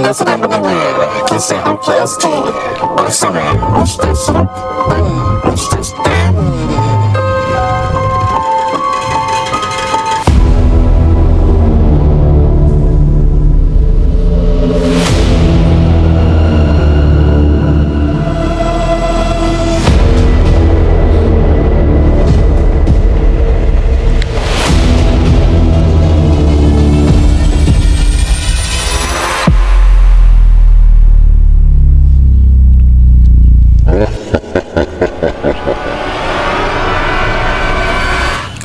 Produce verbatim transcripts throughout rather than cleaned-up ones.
Anda sedang mendengar Kisah Ruqyah R G bersama Ustaz Arul dan Ustaz Tam.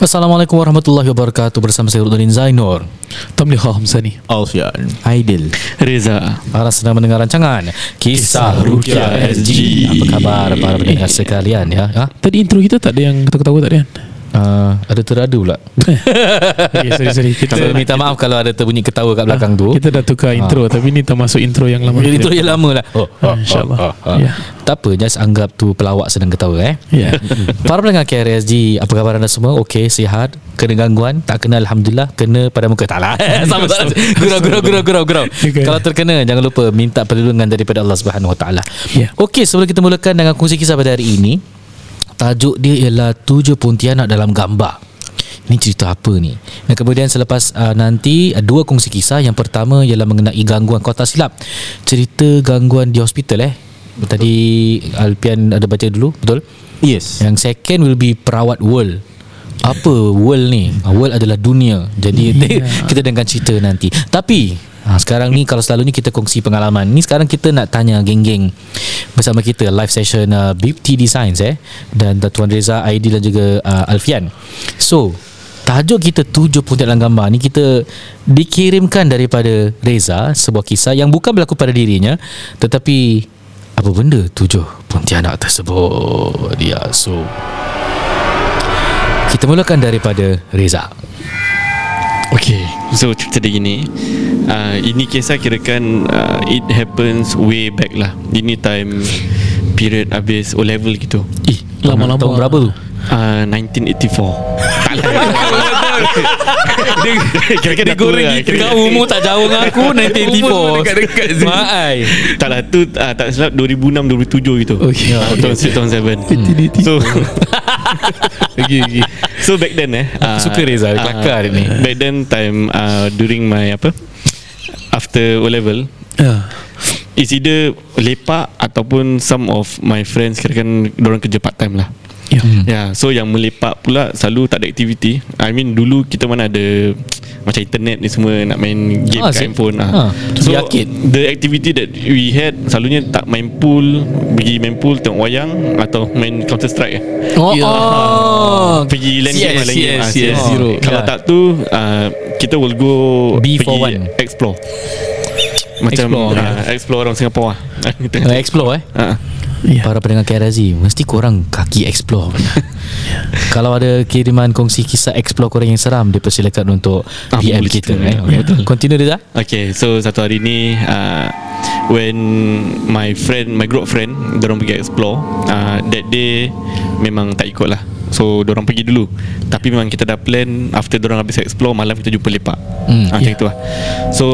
Assalamualaikum warahmatullahi wabarakatuh. Bersama saya Syarudin Zainur, Tomliha Hamzani, Alfian Aidil, Reza. Para sedang mendengar rancangan Kisah Ruqyah R G. Apa khabar para pendengar sekalian ya? Ha? Tadi intro kita tak ada yang ketawa-ketawa tak ada kan? Uh, ada teradu pula. Okay, sorry, sorry. Kita so, minta maaf kalau ada terbunyi ketawa kat belakang ah, tu. Kita dah tukar intro ah. Tapi ni termasuk intro yang lama. Intro yang lama lah. oh, oh, ah, InsyaAllah oh, oh, oh. yeah. Tak apa, just anggap tu pelawak sedang ketawa eh? yeah. Para pendengar K R S G, apa khabar anda semua? Okey, sihat? Kena gangguan? Tak kena, Alhamdulillah. Kena pada muka taklah. Sama tak gurau, gurau, gurau, gurau, gurau. Okay. Kalau terkena, jangan lupa minta perlindungan daripada Allah Subhanahu Wa Taala. Okey, sebelum kita mulakan dengan kongsi kisah pada hari ini, tajuk dia ialah tujuh Pontianak dalam gambar. Ini cerita apa ni? Dan kemudian selepas uh, nanti uh, dua kongsi kisah. Yang pertama ialah mengenai gangguan, kau tak silap cerita gangguan di hospital eh. Betul. Tadi Alfian ada baca dulu, betul? Yes. Yang second will be perawat world. Apa world ni? World adalah dunia. Jadi yeah. kita dengarkan cerita nanti. Tapi ha, sekarang ni kalau selalunya kita kongsi pengalaman, ni sekarang kita nak tanya geng-geng bersama kita live session uh, B I P T Designs eh, dan Tuan Reza, Aidil dan juga uh, Alfian. So tajuk kita tujuh puntian dalam gambar ni kita dikirimkan daripada Reza, sebuah kisah yang bukan berlaku pada dirinya, tetapi apa benda tujuh pontianak tersebut dia. So kita mulakan daripada Reza. Okay, so cerita dia gini. uh, Ini kisah kirakan uh, it happens way back lah. Ini time period habis O-level gitu. Eh, lama-lama. Tahun berapa tu? Uh, nineteen eighty-four. Tak lah. Dia kira-kira dah tua lah. Kau umur tak jauh dengan aku. nineteen eighty-four. Umur dekat-dekat. Maai. Tak lah tu uh, tak silap twenty oh six twenty oh seven gitu. Okay. Uh, tahun six, tahun seven. eighteen eighty-four. So okay, okay. So back then eh aku uh, suka Reza kelakar uh, ni. Back then time uh, during my apa, after O-level uh. it's either lepak ataupun some of my friends kirakan dorang kerja part time lah. Ya, yeah. hmm. yeah, so yang melepak pula selalu tak ada aktiviti. I mean dulu kita mana ada macam internet ni semua, nak main game ah, kat handphone ah. ah. So yakin. The activity that we had selalunya tak main pool, pergi main pool, tengok wayang atau main Counter Strike. Oh, yeah. oh. Pergi LAN game lah, LAN game zero. Kalau yeah. tak tu uh, kita will go B pergi explore. Macam explore, uh, yeah. explore orang Singapore lah. Explore eh uh. Yeah. Para pendengar K R Z, mesti korang kaki explore. yeah. Kalau ada kiriman kongsi kisah explore korang yang seram, dipersilakan untuk ah, P M kita eh. okay. yeah. Continue dia dah. Okay, so satu hari ni uh, when my friend, my group friend, dorang pergi explore uh, that day memang tak ikut lah. So dorang pergi dulu, tapi memang kita dah plan after dorang habis explore, malam kita jumpa lepak mm, ha, yeah. macam tu lah. So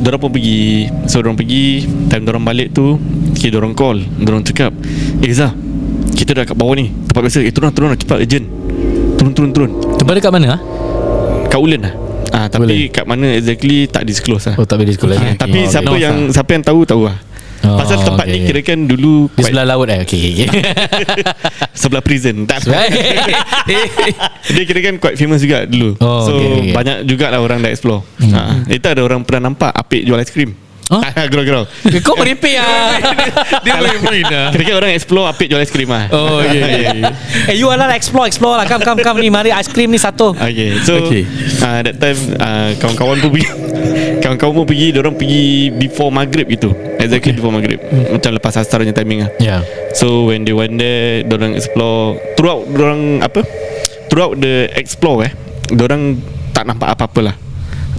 dorang pun pergi. So dorang pergi, time dorang balik tu, okay, dorang call, dorang cakap, eh Zah, kita dah kat bawah ni, tempat biasa. Eh turun, turun, cepat urgent. Turun, turun, turun. Tempat dekat mana? Ha? Kat Ulen lah. ha, Tapi Ulen. Kat mana exactly tak disclose lah. Oh tak boleh disclose ha, okay. Tapi okay. siapa okay. yang no, siapa yang tahu, tahu lah. Oh, pasal tempat okay. ni kirakan dulu di sebelah laut eh. Okey okey. Sebelah prison. Tak. Dia kirakan quite famous juga dulu. Oh, so okay, okay. banyak jugalah orang dah explore. Hmm. Ha, itu ada orang pernah nampak apik jual ice cream. Huh? Gerau-gerau. Kau meripik ah. Dia boleh lah. Kira-kira orang explore apik jual aiskrim ah. Oh ya yeah, ya. Yeah, yeah. Eh you all lah explore explore lah. Come come come ni mari aiskrim ni satu. Okay. So okay. Uh, that time uh, kawan-kawan pun pergi. Kawan-kawan pun pergi, diorang pergi before maghrib gitu. Exactly okay. before maghrib. Hmm. Macam lepas asar punya timing ah. Yeah. So when they went there, diorang explore throughout, diorang apa? Throughout the explore eh. Diorang tak nampak apa-apalah.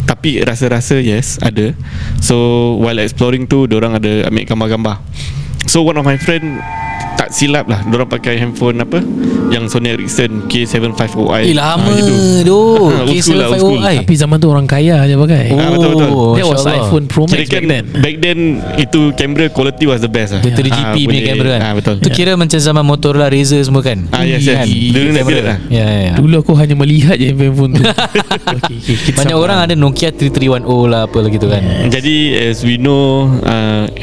Tapi rasa-rasa yes ada. So while exploring tu, diorang ada ambil gambar-gambar. So one of my friend tak tak silap lah, diorang pakai handphone apa yang Sony Ericsson K seven five zero i. Eh lama ha, doh K seven five zero i. Tapi zaman tu orang kaya je pakai. Oh, ah, betul betul. That was Allah. iPhone Pro Max back then. Back then itu kamera quality was the best lah. three G P punya kamera kan. Ah, betul. Tu kira yeah. macam zaman Motorola Razer semua kan. Ah yes yes. Dulu nak silap lah. Ya ya. Dulu aku hanya melihat je handphone tu. Banyak orang ada Nokia three three one zero lah apa lagi tu kan. Jadi as we know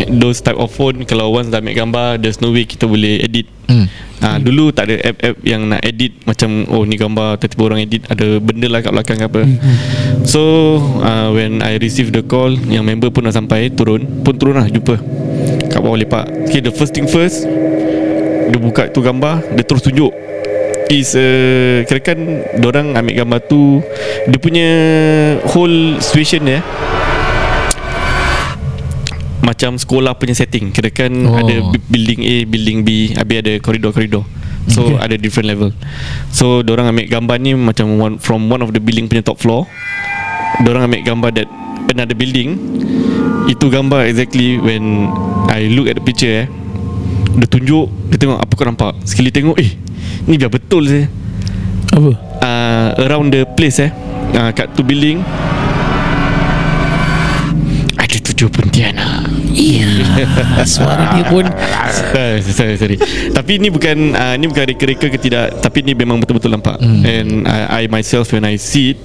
those type of phone, kalau once dah ambil gambar, there's no way kita boleh edit. hmm. Ha, dulu tak ada app-app yang nak edit macam oh ni gambar tiba-tiba orang edit ada benda lah kat belakang apa. hmm. So uh, when I receive the call, yang member pun dah sampai, turun pun turun lah jumpa kat bawah lepak. Okay, the first thing first, dia buka tu gambar, dia terus tunjuk is uh, kirakan diorang ambil gambar tu, dia punya whole situation dia macam sekolah punya setting. Kirakan oh. ada building A, building B, habis ada koridor-koridor. So okay. ada different level. So diorang ambil gambar ni macam one, from one of the building punya top floor. Diorang ambil gambar that another building. Itu gambar exactly when I look at the picture eh. Dia tunjuk, dia tengok apa kau nampak. Sekali tengok, eh ni biar betul je. Apa? Uh, around the place eh. Uh, kat tu building ada tujuh Pontianak. Iya. Suara dia pun sorry, sorry, sorry. Tapi ni bukan uh, ni bukan reka-reka ke tidak, tapi ni memang betul-betul nampak. mm. And uh, I myself when I see it,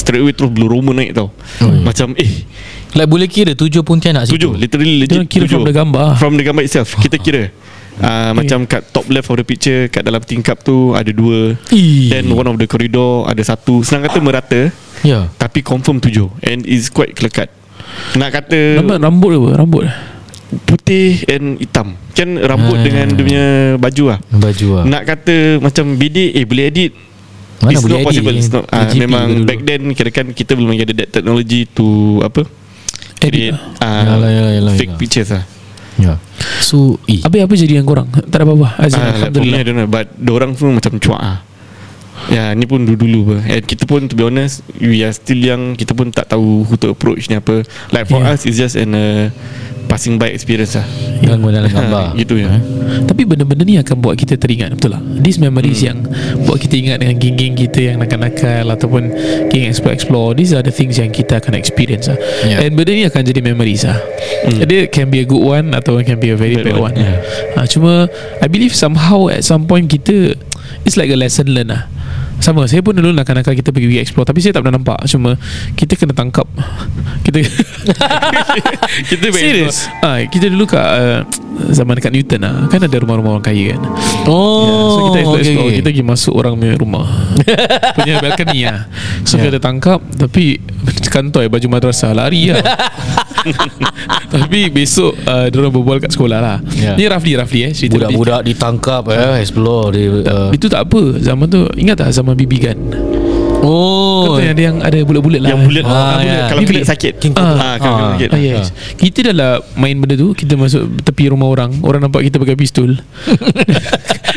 straight away terus blue rumor naik tau. mm. Macam eh like boleh kira tujuh Pontianak situ. Tujuh literally legit kira tujuh. From the gambar From the gambar itself kita kira uh, okay. macam kat top left of the picture, kat dalam tingkap tu ada dua. Eee. Then one of the corridor ada satu. Senang kata merata, yeah. tapi confirm tujuh. And it's quite kelekat. Nak kata nampak rambut apa? Rambut putih and hitam kan rambut ha. dengan dia punya baju lah. Baju lah. Nak kata macam bidik, eh boleh edit. Mana it's boleh not edit possible. It's not, uh, memang dulu. Back then kirakan kita belum ada that technology to apa edit create, lah. uh, yalah, yalah, yalah, fake yalah. pictures lah. Ya. So habis apa jadi yang korang? Tak ada apa-apa Azim, uh, alhamdulillah. I don't know, but dorang pun macam cuak lah. Ya, ni pun dulu-dulu. And kita pun to be honest, we are still young. Kita pun tak tahu who to approach ni apa. Like for yeah. us, it's just an uh, passing by experience lah. Yang dalam gambar gitu ya. Tapi benda-benda ni akan buat kita teringat, betul lah. These memories hmm. yang buat kita ingat dengan geng-geng kita yang nakal-nakal ataupun geng explore-explore. These are the things yang kita akan experience lah. Yeah. And benda ni akan jadi memories lah. Hmm. Jadi can be a good one atau can be a very bad, bad one. one. Yeah. Ha, cuma I believe somehow at some point kita, it's like a lesson learned lah. Sama, saya pun dulu nakal-nakal kita pergi explore, tapi saya tak pernah nampak. Cuma kita kena tangkap. Kita Kita serius. ha, Kita dulu kat uh, zaman dekat Newton lah, kan ada rumah-rumah orang kaya kan. Oh yeah, so kita explore, okay, explore. Okay. Kita pergi masuk orang punya rumah punya balcony lah. So yeah. kita tangkap. Tapi kantoi baju madrasah, lari lah. Tapi besok uh, diorang berbual kat sekolah lah. yeah. Ni Rafli Rafli eh cerita budak-budak dia ditangkap eh, explore dia, uh. Itu tak apa. Zaman tu ingat tak zaman bibi kan? Oh, kata ada yang ada bulat-bulat lah. Yang bulat, ah, ah, bulat. Yeah. Kalau kulit sakit ah, ah, kalau ah, sakit. Ah, yes. ah. Kita dah lah main benda tu. Kita masuk tepi rumah orang, orang nampak kita pakai pistol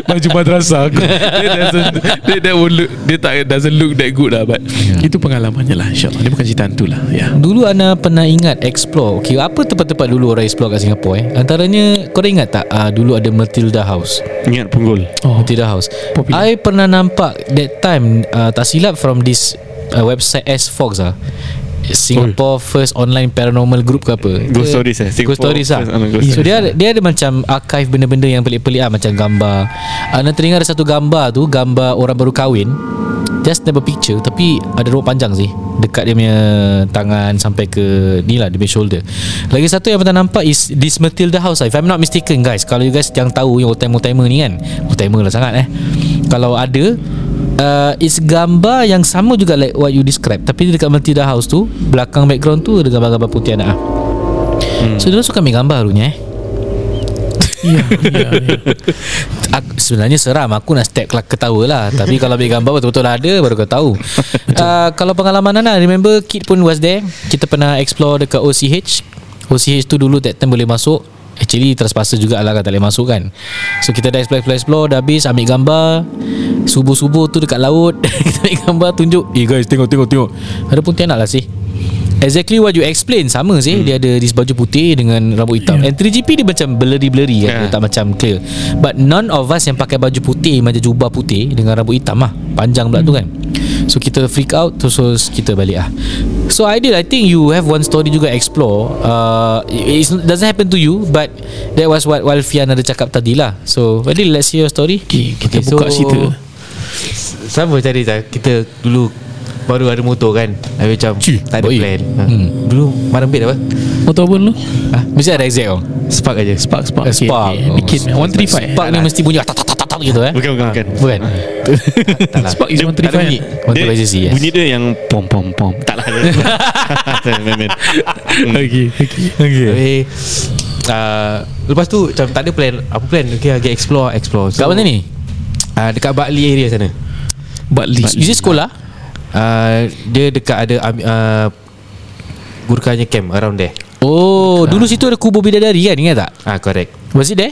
baju madrasah. Dia doesn't Dia, that look, dia tak, doesn't look that good lah. But yeah. itu pengalamannya lah, insyaAllah. Dia bukan cerita hantu lah. yeah. Dulu Ana pernah ingat explore. Okay, apa tempat-tempat dulu orang explore kat Singapura eh? Antaranya, korang ingat tak uh, dulu ada Mertilda House. Ingat Punggol. oh. Mertilda House popular. I pernah nampak that time uh, tak silap from this uh, website S.Fox ah, Singapore oh. First Online Paranormal Group ke apa, Ghost Stories eh Ghost Stories ah. So dia ada, dia ada macam archive benda-benda yang pelik-pelik ah, macam gambar. Ana teringat ada satu gambar tu, gambar orang baru kahwin, just never picture, tapi ada rambut panjang sih dekat dia punya tangan sampai ke ni lah, dia punya shoulder. Lagi satu yang pernah nampak is this Mertilda House if I'm not mistaken guys. Kalau you guys yang tahu yang old-timer-old-timer ni kan, old-timer lah sangat eh, kalau ada Uh, it's gambar yang sama juga like what you describe, tapi dekat Mertilda House tu belakang background tu ada gambar-gambar Pontianak. hmm. So dia suka ambil gambar dulunya eh. Ya, ya, ya. Aku, sebenarnya seram, aku nak step ketawa lah. Tapi kalau ambil gambar betul-betul ada, baru kau tahu. uh, Kalau pengalaman Ana, remember kid pun was there. Kita pernah explore dekat O C H. O C H tu dulu that time boleh masuk. Actually terpaksa juga lah, tak boleh masuk kan. So kita dah explore-explore, dah habis ambil gambar. Subuh-subuh tu dekat laut kita ambil gambar, tunjuk, eh guys tengok-tengok tengok, ada Pontianak lah sih. Exactly what you explain. Sama sih, hmm. dia ada this baju putih dengan rambut hitam, yeah. And three G P dia macam blurry-blurry, yeah. kan? Dia tak macam clear. But none of us yang pakai baju putih, macam jubah putih dengan rambut hitam lah, panjang pula hmm. tu kan. So kita freak out, terus so, so, kita balik lah. So Aidil, I think you have one story juga explore. uh, It doesn't happen to you, but that was what Alfian ada cakap tadi lah. So Aidil, let's hear your story. Okay, kita okay, buka so, cerita. Sama cerita. Kita dulu baru ada motor kan, habis macam Cik, tak ada boy. plan ha. hmm. Dulu marambit apa motor apa dulu? Ha? Mesti ada exact oh. Spark aja. Spark Spark eh, Spark okay. Bikin oh, one three five Spark ni mesti bunyi tak tak tak tak gitu eh. Bukan bukan bukan, bukan. Spark is one three five. Dia bunyi dia yang pom pom pom. Tak lah. Okay Okay lepas tu macam tak ada plan. Apa plan? Okay, agak explore explore. Kat mana ni? Dekat Bartley area sana. Bartley. Is it sekolah? Uh, dia dekat ada uh, Gurkha's Camp around there. Oh, Gurkha. Dulu situ ada kubur bidadari kan, ingat tak? Ah, correct. Was it there?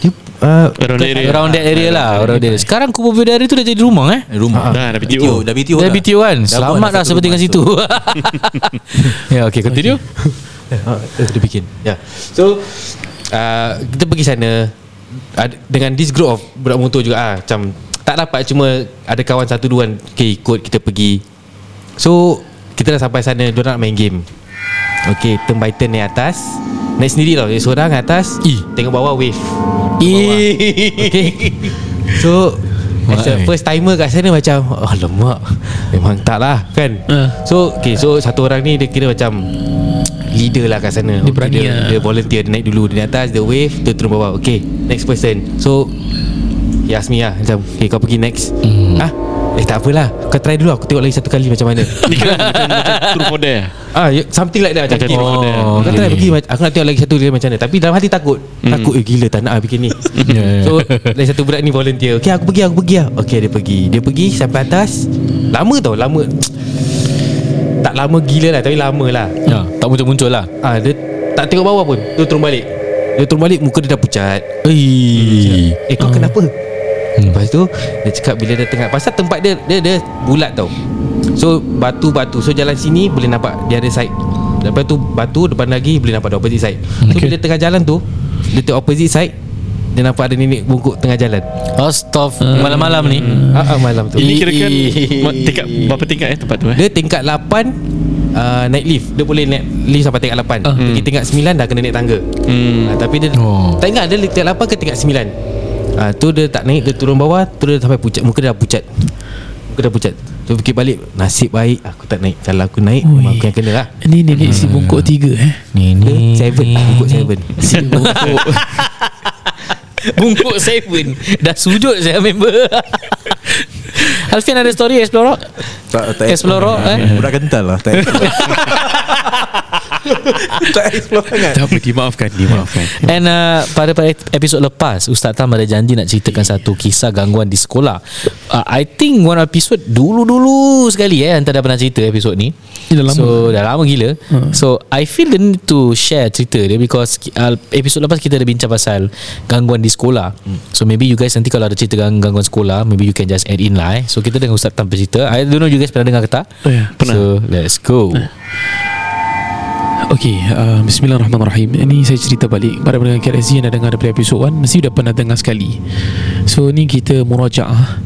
Dia, uh, around, that area. around that area lah, around there. Sekarang kubur bidadari tu dah jadi rumah eh? Rumah. Dah dah B T O. Dah B T O dah. B T O kan. Selamat dah seperti kat situ. Ya, okey, continue. Dia bikin. Ya. So, uh, kita pergi sana uh, dengan this group of budak motor juga ah, uh, macam tak dapat, cuma ada kawan satu dua kan, okay, ikut kita pergi. So kita dah sampai sana, diorang nak main game. Okay, turn by turn naik atas. Naik sendiri tau, naik seorang atas. E. Tengok bawah, wave e. bawah. Okay. So as a first timer kat sana macam alamak, memang tak lah kan. uh. So okay, so satu orang ni dia kira macam leader lah kat sana. Dia berani dia, lah. dia volunteer, dia naik dulu. Dia naik atas, dia wave, dia turun bawah. Okay, next person. So he asked me lah macam, okay, kau pergi next. mm. Ah, Eh tak apalah, kau try dulu, aku tengok lagi satu kali macam mana. Ni kan macam, macam turun model ah, something like that. Macam turun oh, model oh, kau try pergi, aku nak tengok lagi satu kali macam mana. Tapi dalam hati takut. mm. Takut, eh gila tak nak lah bikin ni. yeah. So lagi satu budak ni volunteer. Okay, aku pergi, aku pergi lah. Okay, dia pergi. Dia pergi sampai atas. Lama tau, lama. Tak lama gila lah, tapi lama lah. ya, Tak muncul-muncul lah. ah, Dia tak tengok bawah pun, dia turun balik. Dia turun balik, muka dia dah pucat. Eee. Eh kau uh. kenapa? Hmm. Lepas tu dia cakap bila dia tengah, pasal tempat dia dia, dia bulat tau. So batu-batu. So jalan sini boleh nampak dia ada side. Lepas tu batu depan lagi boleh nampak the opposite side. So okay. bila tengah jalan tu, dia tengok opposite side, dia nampak ada nenek bungkuk tengah jalan. Astaghfirullah. hmm. Malam-malam ni. hmm. Haa, malam tu. Ini kirakan tingkat, berapa tingkat eh tempat tu eh? Dia tingkat lapan. Uh, naik lift, dia boleh naik lift sampai tingkat lapan. uh. Pergi tingkat sembilan dah kena naik tangga. hmm. uh, Tapi dia oh. tak ingat dia tingkat lapan ke tingkat sembilan. Ah, tu dia tak naik, dia turun bawah, terus sampai pucat, muka dia dah pucat. Muka dah pucat. Tu fikir balik, nasib baik aku tak naik. Kalau aku naik, memang aku yang kena lah. Ni nenek hmm. si bungkuk tiga eh. Nenek seven, bungkuk seven. Si bungkuk. Bungkuk seven. Dah sujud saya member. Alfian ada story explore rock? Tak, tak explore rock eh. Budak kental lah, tak. Tak explore sangat. Tak apa, dimaafkan, dimaafkan. And uh, pada, pada episod lepas Ustaz Tam ada janji nak ceritakan satu kisah gangguan di sekolah. uh, I think one episode dulu-dulu sekali eh, hantar dah pernah cerita episod ni. Dah lama. So dah lama gila. hmm. So I feel the need to share cerita dia, because uh, episod lepas kita ada bincang pasal gangguan di sekolah. hmm. So maybe you guys nanti kalau ada cerita gangguan sekolah, maybe you can just add in lah eh. So kita dengan Ustaz Tam bercerita. I don't know you guys pernah dengar ke tak? oh, yeah. Pernah. So let's go. eh. Okey, uh, bismillahirrahmanirrahim. Ini saya cerita balik pada pendengar K R S G yang dah dengar daripada episod satu, mesti dah pernah dengar sekali. So ni kita murajaah.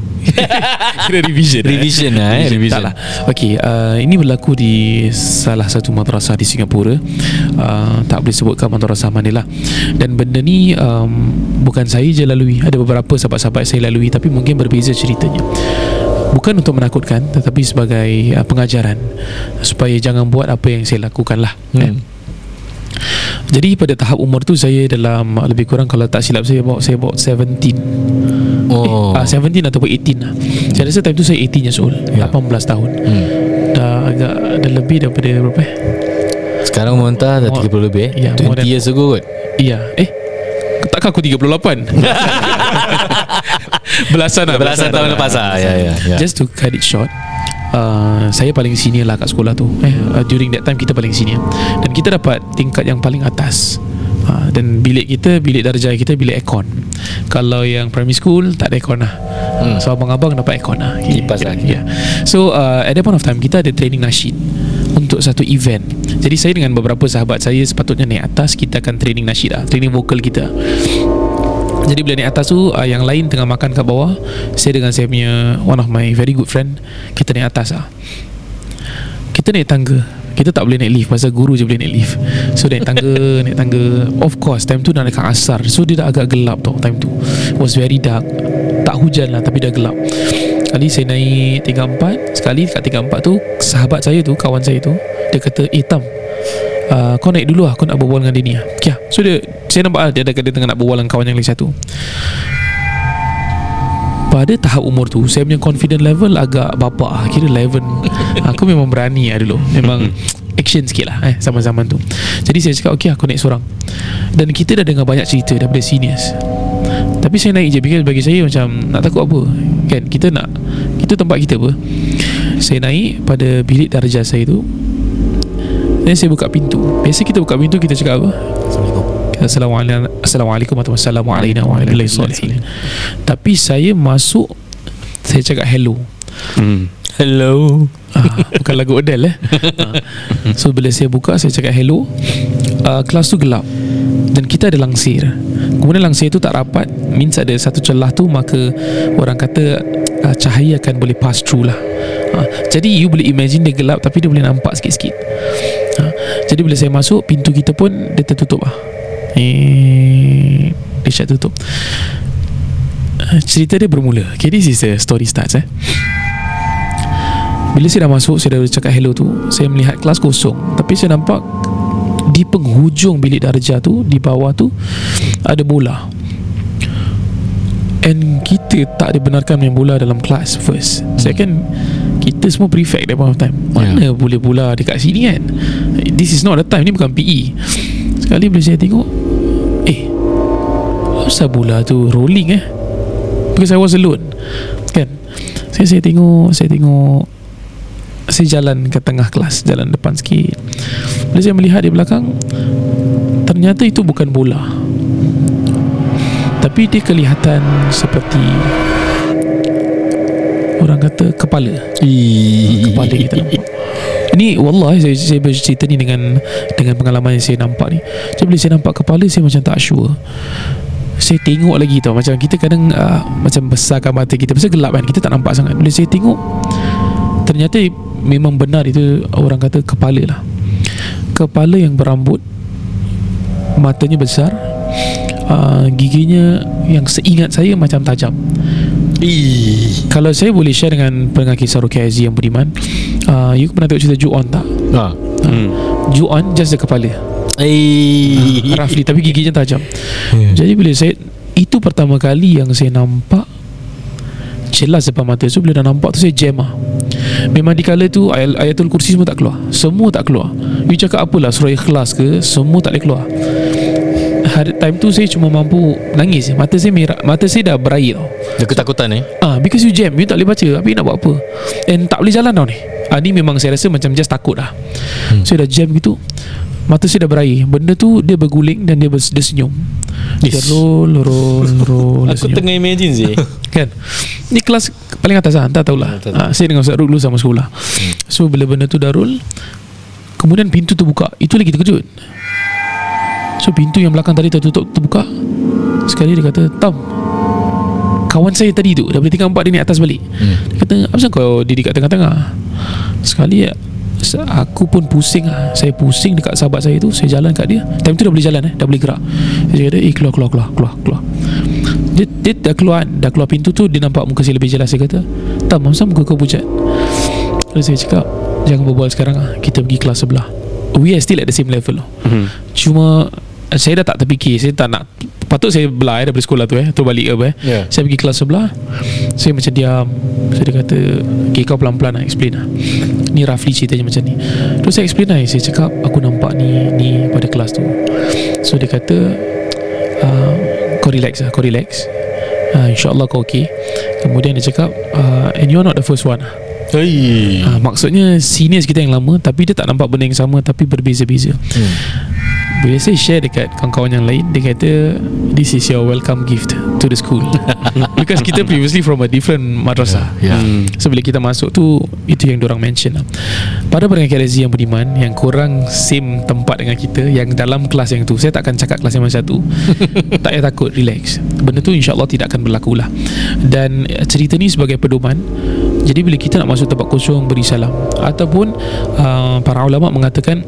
Kira revision. Revision lah eh. Revision. Taklah. Okey, uh, ini berlaku di salah satu madrasah di Singapura. uh, Tak boleh sebutkan madrasah mana lah. Dan benda ni um, bukan saya je lalui, ada beberapa sahabat-sahabat saya lalui, tapi mungkin berbeza ceritanya. Bukan untuk menakutkan, tetapi sebagai uh, pengajaran, supaya jangan buat apa yang saya lakukan lah. hmm. eh? Jadi pada tahap umur tu, saya dalam lebih kurang, kalau tak silap saya bawa, saya bawa seventeen. oh. eh, uh, seventeen ataupun eighteen lah. hmm. Saya rasa time tu saya eighteen years old, yeah. lapan belas tahun. hmm. Dah agak, dah lebih daripada berapa eh? Sekarang umur entah dah more, tiga puluh lebih eh? yeah, twenty years ago kot. Iya. Eh takkan aku tiga puluh lapan. Belasan lah, belasan, belasan tahun lepas lah. Ya, ya, ya. Just to cut it short, uh, saya paling senior lah kat sekolah tu. eh, uh, During that time kita paling senior, dan kita dapat tingkat yang paling atas. uh, Dan bilik kita, bilik darjah kita, bilik aircon. Kalau yang primary school tak ada aircon lah. hmm. So abang-abang dapat aircon lah. Kipas yeah, lah yeah. So uh, at that point of time kita ada training nasyid. untuk satu event. Jadi saya dengan beberapa sahabat saya sepatutnya naik atas, kita akan training nasyid, training vokal kita. Jadi bila naik atas tu, uh, yang lain tengah makan kat bawah, saya dengan saya punya one of my very good friend, kita naik atas lah. Kita naik tangga, kita tak boleh naik lift pasal guru je boleh naik lift. So naik tangga, naik tangga. Of course time tu dah dekat asar, so dia dah agak gelap tau. Time tu it was very dark. Tak hujan lah tapi dah gelap. Kali saya naik tiga empat, sekali dekat tiga empat tu sahabat saya tu, kawan saya tu, dia kata, "Eh Tam, uh, kau naik dulu lah, kau nak berbual dengan dia ni lah." Okay, so dia, saya nampak lah dia, dia tengah nak berbual dengan kawan yang lain satu. Pada tahap umur tu saya punya confident level agak bapak, kira level aku memang berani lah dulu, memang action sikit lah eh, zaman-zaman tu. Jadi saya cakap, "Okay, aku naik seorang." Dan kita dah dengar banyak cerita daripada seniors, tapi saya naik je because bagi saya macam nak takut apa kan, kita nak, itu tempat kita apa. Saya naik pada bilik darjah saya tu, dan saya buka pintu. Biasa kita buka pintu, kita cakap apa? Assalamualaikum. Assalamualaikum, Assalamualaikum warahmatullahi wabarakatuh. Tapi saya masuk, saya cakap hello. Hmm. Hello. Ah, bukan lagu Odell eh. Ah. So bila saya buka, saya cakap hello. Uh, kelas tu gelap dan kita ada langsir. Kemudian langsir tu tak rapat, means ada satu celah tu, maka orang kata uh, cahaya akan boleh pass through lah. uh, Jadi you boleh imagine dia gelap tapi dia boleh nampak sikit-sikit. uh, Jadi bila saya masuk, pintu kita pun dia tertutup lah. Eh, dia syat tutup. uh, Cerita dia bermula. Okay, this is the story starts eh. Bila saya dah masuk, saya dah cakap hello tu, saya melihat kelas kosong, tapi saya nampak di penghujung bilik darjah tu, di bawah tu ada bola. And kita tak dibenarkan main bola dalam kelas first. Second, kita semua prefect that point of time. Mana yeah. boleh bola dekat sini kan? This is not the time, ni bukan P E. Sekali bila saya tengok, eh, kenapa bola tu rolling eh? Because I was alone kan? Saya, saya tengok, saya tengok saya jalan ke tengah kelas, jalan depan sikit. Bila saya melihat di belakang, ternyata itu bukan bola, tapi dia kelihatan seperti, orang kata, kepala. Eee. Kepala kita nampak. Ini wallahi saya, saya bercerita ni dengan dengan pengalaman yang saya nampak ni. Jadi bila saya nampak kepala, saya macam tak sure. Saya tengok lagi tau, macam kita kadang uh, macam besarkan mata kita, pasal gelap kan, kita tak nampak sangat. Bila saya tengok, ternyata memang benar itu, orang kata, kepala lah. Kepala yang berambut, matanya besar, uh, giginya yang seingat saya macam tajam. Eee. Kalau saya boleh share dengan pendengar Kisah Ruqyah R G yang beriman, uh, you pernah tengok cerita Ju-on tak? Ha. Hmm. Ju-on just the kepala. Eee. Uh, roughly, tapi giginya tajam. Yeah. Jadi bila saya, itu pertama kali yang saya nampak jelas depan mata. So bila dah nampak tu, saya jam lah. Memang di kala tu ayatul kursi semua tak keluar, semua tak keluar. You cakap apalah, surah ikhlas ke, semua tak boleh keluar. Hari time tu saya cuma mampu nangis, mata saya merah, mata saya dah berair tau, dia ketakutan eh. Ah, because you jam, you tak boleh baca, tapi nak buat apa, and tak boleh jalan tau ni. Ah, ni memang saya rasa macam just takut lah. hmm. Saya dah jam gitu, mata saya dah berair. Benda tu dia berguling dan dia, bers- dia senyum. Yes. Dia roll, roll, roll. Aku tengah imagine sih. Kan, ni kelas paling atas lah, tak tahulah. Tak, tak, tak. Ha, saya dengan Ustaz Arul dulu sama sekolah. hmm. So bila benda tu dah roll, kemudian pintu tu buka, itu lagi terkejut. So pintu yang belakang tadi tertutup, terbuka. Sekali dia kata, "Tam," kawan saya tadi tu, daripada tingkat empat dia naik atas balik. hmm. Dia kata, "Apasal kau didik kat tengah-tengah?" Sekali ya, aku pun pusing lah. Saya pusing dekat sahabat saya tu, saya jalan kat dia. Time tu dah boleh jalan eh, dah boleh gerak. Saya kata, "Eh, keluar, keluar, keluar, keluar, keluar." Dia, dia dah keluar, dah keluar pintu tu, dia nampak muka saya lebih jelas. Saya kata, "Tam, maksudnya muka kau pucat?" Lalu saya cakap, "Jangan berbual sekarang lah, kita pergi kelas sebelah. We are still at the same level." mm-hmm. Cuma saya dah tak terfikir, saya tak nak, patut saya belah eh, daripada sekolah tu eh, tu balik apa eh. yeah. Saya pergi kelas sebelah, saya macam diam. Saya dia kata, "Okay, kau pelan-pelan lah, explain lah. Ni roughly ceritanya macam ni." Terus saya explain lah, saya cakap, "Aku nampak ni ni pada kelas tu." So dia kata, uh, "Kau relax lah, kau relax, uh, InsyaAllah kau okay." Kemudian dia cakap, uh, "And you're not the first one." Hey. Uh, maksudnya seniors kita yang lama, tapi dia tak nampak benda yang sama, tapi berbeza-beza. hmm. Bila saya share dekat kawan-kawan yang lain, dia kata, "This is your welcome gift to the school." Because kita previously from a different madrasah. yeah, yeah. So bila kita masuk tu, itu yang diorang mention lah. Pada pendengar K L Z yang beriman, yang kurang same tempat dengan kita, yang dalam kelas yang tu, saya takkan cakap kelas yang mana satu. Tak payah takut, relax. Benda tu insyaAllah tidak akan berlaku lah. Dan cerita ni sebagai pedoman. Jadi bila kita nak masuk tempat kosong, beri salam. Ataupun uh, para ulama mengatakan,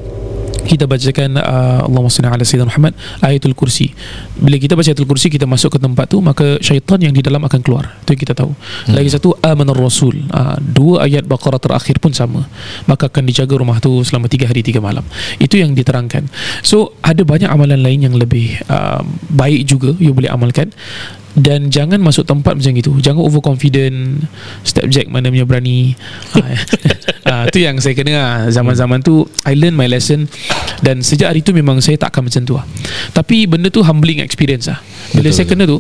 kita bacakan uh, Allahumma salli ala sayyidina Muhammad, ayatul kursi. Bila kita baca ayatul kursi, kita masuk ke tempat tu, maka syaitan yang di dalam akan keluar. Itu yang kita tahu. hmm. Lagi satu, amanar rasul, uh, dua ayat Baqarah terakhir pun sama. Maka akan dijaga rumah tu selama tiga hari tiga malam. Itu yang diterangkan. So ada banyak amalan lain yang lebih uh, baik juga you boleh amalkan. Dan jangan masuk tempat macam itu. Jangan overconfident. Step Jack mana punya berani. uh, tu yang saya kena. Zaman-zaman tu I learn my lesson. Dan sejak hari tu memang saya takkan macam tu lah. Tapi benda tu humbling experience lah. Bila betul, saya betul. kena tu,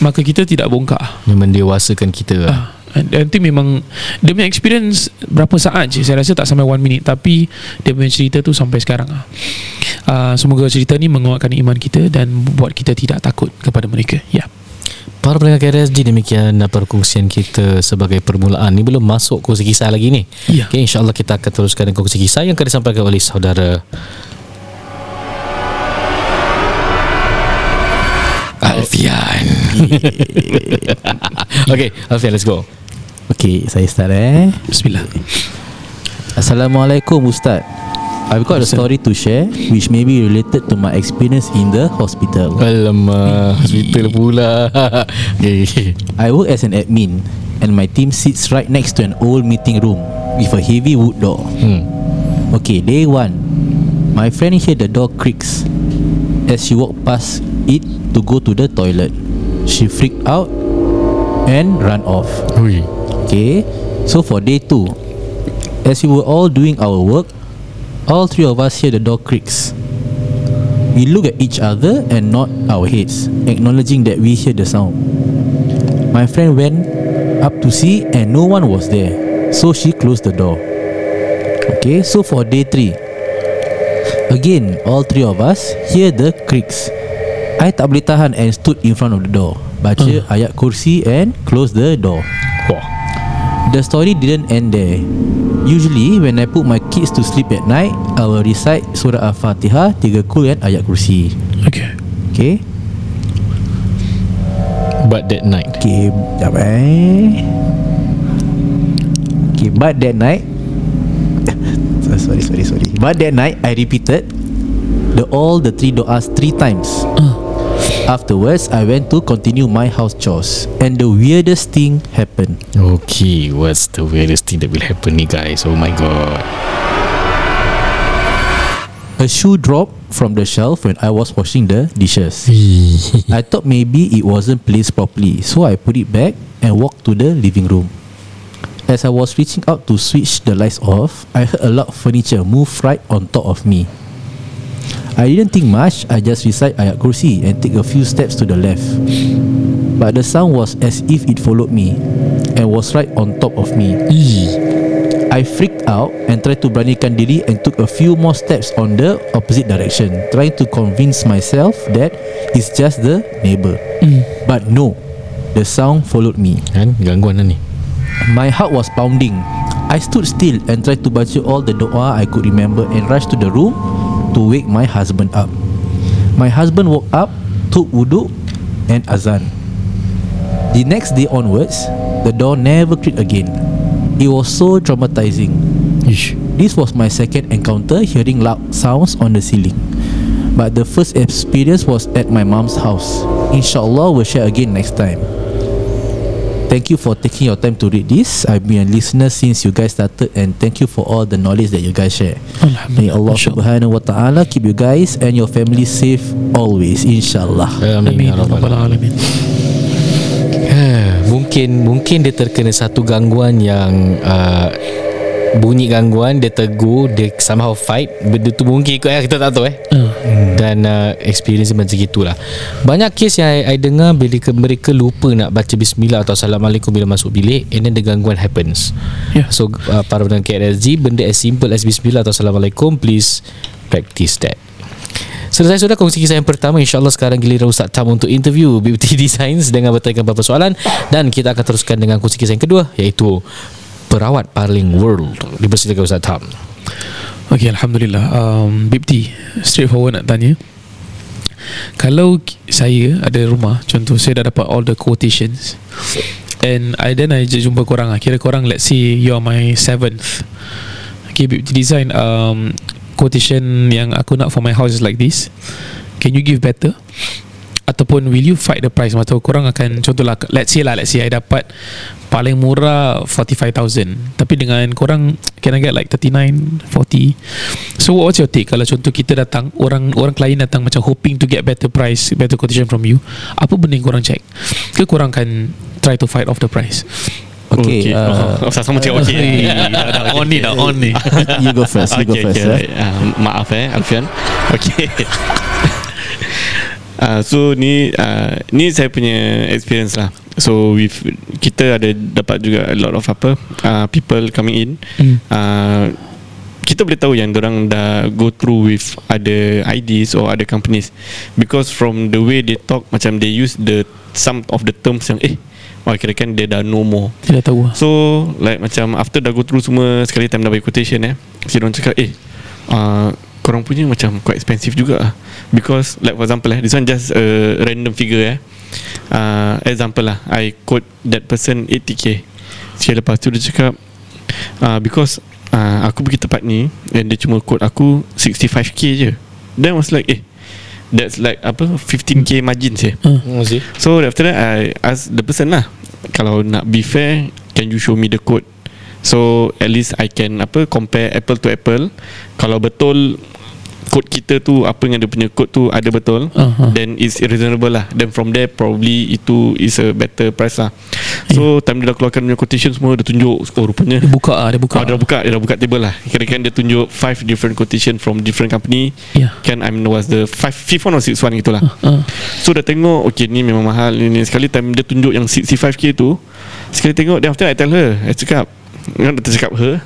maka kita tidak bongkak. Mendewasakan kita lah. uh, Nanti memang dia punya experience berapa saat je, saya rasa tak sampai one minute. Tapi dia punya cerita tu sampai sekarang lah. uh, Semoga cerita ni menguatkan iman kita dan buat kita tidak takut kepada mereka. Ya yeah. Para pendengar K R S G, demikian perkongsian kita sebagai permulaan. Ini belum masuk kongsi kisah lagi ni. Ya. Okay, insyaAllah kita akan teruskan dengan kongsi kisah yang akan disampaikan oleh saudara Alfian. Okay, Alfian, let's go. Okay, saya start eh. Bismillah. Assalamualaikum Ustaz. I've got a story to share which may be related to my experience in the hospital. Alamak, hospital pula. Okay. I work as an admin and my team sits right next to an old meeting room with a heavy wood door. hmm. Okay, day one, my friend heard the door creaks as she walked past it to go to the toilet. She freaked out and ran off. Ui. Okay, so for day two, as we were all doing our work, all three of us hear the door creaks. We look at each other and nod our heads, acknowledging that we hear the sound. My friend went up to see and no one was there, so she closed the door. Okay, so for day three, again, all three of us hear the creaks. I tak boleh tahan and stood in front of the door, baca uh. ayat kursi and closed the door. Wow. The story didn't end there. Usually when I put my kids to sleep at night, I will recite surah Al-Fatihah, tiga kul and ayat kursi. Okay. Okay. But that night. Okay, jap eh. Okay, but that night. sorry, sorry, sorry. But that night I repeated the all the three doas three times. Uh. Afterwards, I went to continue my house chores, and the weirdest thing happened. Okay, what's the weirdest thing that will happen ni guys? Oh my god. A shoe dropped from the shelf when I was washing the dishes. I thought maybe it wasn't placed properly, so I put it back and walked to the living room. As I was reaching out to switch the lights off, I heard a lot of furniture move right on top of me. I didn't think much. I just recite ayat kursi and take a few steps to the left. But the sound was as if it followed me and was right on top of me. Eee. I freaked out and tried to beranikan diri and took a few more steps on the opposite direction, trying to convince myself that it's just the neighbour. Mm. But no, the sound followed me. Kan, gangguan lah ni. My heart was pounding. I stood still and tried to baca all the doa I could remember and rushed to the room to wake my husband up. My husband woke up, took wudu and azan. The next day onwards, the door never creaked again. It was so traumatizing. Ish. This was my second encounter hearing loud sounds on the ceiling. But the first experience was at my mom's house. Inshallah, we'll share again next time. Thank you for taking your time to read this. I've been a listener since you guys started, and thank you for all the knowledge that you guys share. May Allah subhanahu wa ta'ala keep you guys and your family safe always, insyaAllah. Amin. Amin. Mungkin mungkin dia terkena satu gangguan yang uh, bunyi gangguan, dia tegur, dia somehow fight. Benda tu mungkin ikut, kita tak tahu eh. hmm. Dan uh, experience macam itulah. Banyak kes yang I, I dengar bila ke, mereka lupa nak baca bismillah atau assalamualaikum bila masuk bilik, and then the gangguan happens. yeah. So uh, para pendengar K R S G, benda as simple as bismillah atau assalamualaikum, please practice that. Selesai sudah kongsi kisah yang pertama. InsyaAllah sekarang giliran Ustaz Tam untuk interview B I P T Y Designs dengan bertanyakan beberapa soalan, dan kita akan teruskan dengan kongsi kisah yang kedua, iaitu Perawat Paling World. Dipersilakan Ustaz Tam. Okey, alhamdulillah. um, B I P T, straightforward nak tanya. Kalau saya ada rumah, contoh saya dah dapat all the quotations, and I then I jumpa korang lah. Kira korang, let's say you are my seventh. Okay, B I P T Design, um, quotation yang aku nak for my house is like this. Can you give better? Ataupun will you fight the price? Atau korang akan, contohlah, let's say lah, let's say I dapat paling murah forty-five thousand, tapi dengan korang can I get like thirty-nine, forty? So what's your take? Kalau contoh kita datang, orang orang klien datang macam hoping to get better price, better quotation from you, apa benda yang korang check? Ke korang akan try to fight off the price? Okay, okay. Uh, oh, sama cakap okay. Dah on ni, dah on ni. You go first, you okay, go first. Okay. Eh. Uh, maaf eh, Alfian. Okay. Uh, so ni uh, ni saya punya experience lah. So with, kita ada dapat juga a lot of apa uh, people coming in. Mm. Uh, kita boleh tahu yang dorang dah go through with other I Ds or other companies, because from the way they talk, macam they use the some of the terms yang eh wah, kira-kira dia dah know more, dia dah tahu. So like macam after dah go through semua, sekali time dah bagi quotation eh, si dorang cakap eh uh, korang punya macam quite expensive juga, because like for example eh, this one just a random figure eh, uh, example lah, I quote that person eighty k. Sekali lepas tu dia cakap uh, because uh, aku pergi tempat ni and dia cuma quote aku sixty-five k je. Then I was like eh, that's like apa fifteen k margin je. hmm. So after that I ask the person lah, kalau nak be fair, can you show me the quote, so at least I can apa compare apple to apple. Kalau betul code kita tu, apa yang dia punya code tu ada betul, uh-huh. then it's reasonable lah. Then from there probably itu is a better price lah. So yeah, time dia dah keluarkan punya quotation semua, dia tunjuk, oh rupanya dia buka lah, dia buka, oh, dia buka, dia dah buka table lah. Kira-kira dia tunjuk five different quotation from different company. Yeah. Can I mean was the five, fifth one or sixth one gitulah. Uh-huh. So dia tengok, okay ni memang mahal ni, ni. Sekali time dia tunjuk yang sixty-five k tu, sekali tengok, then after I tell her, I cakap, dia cakap her.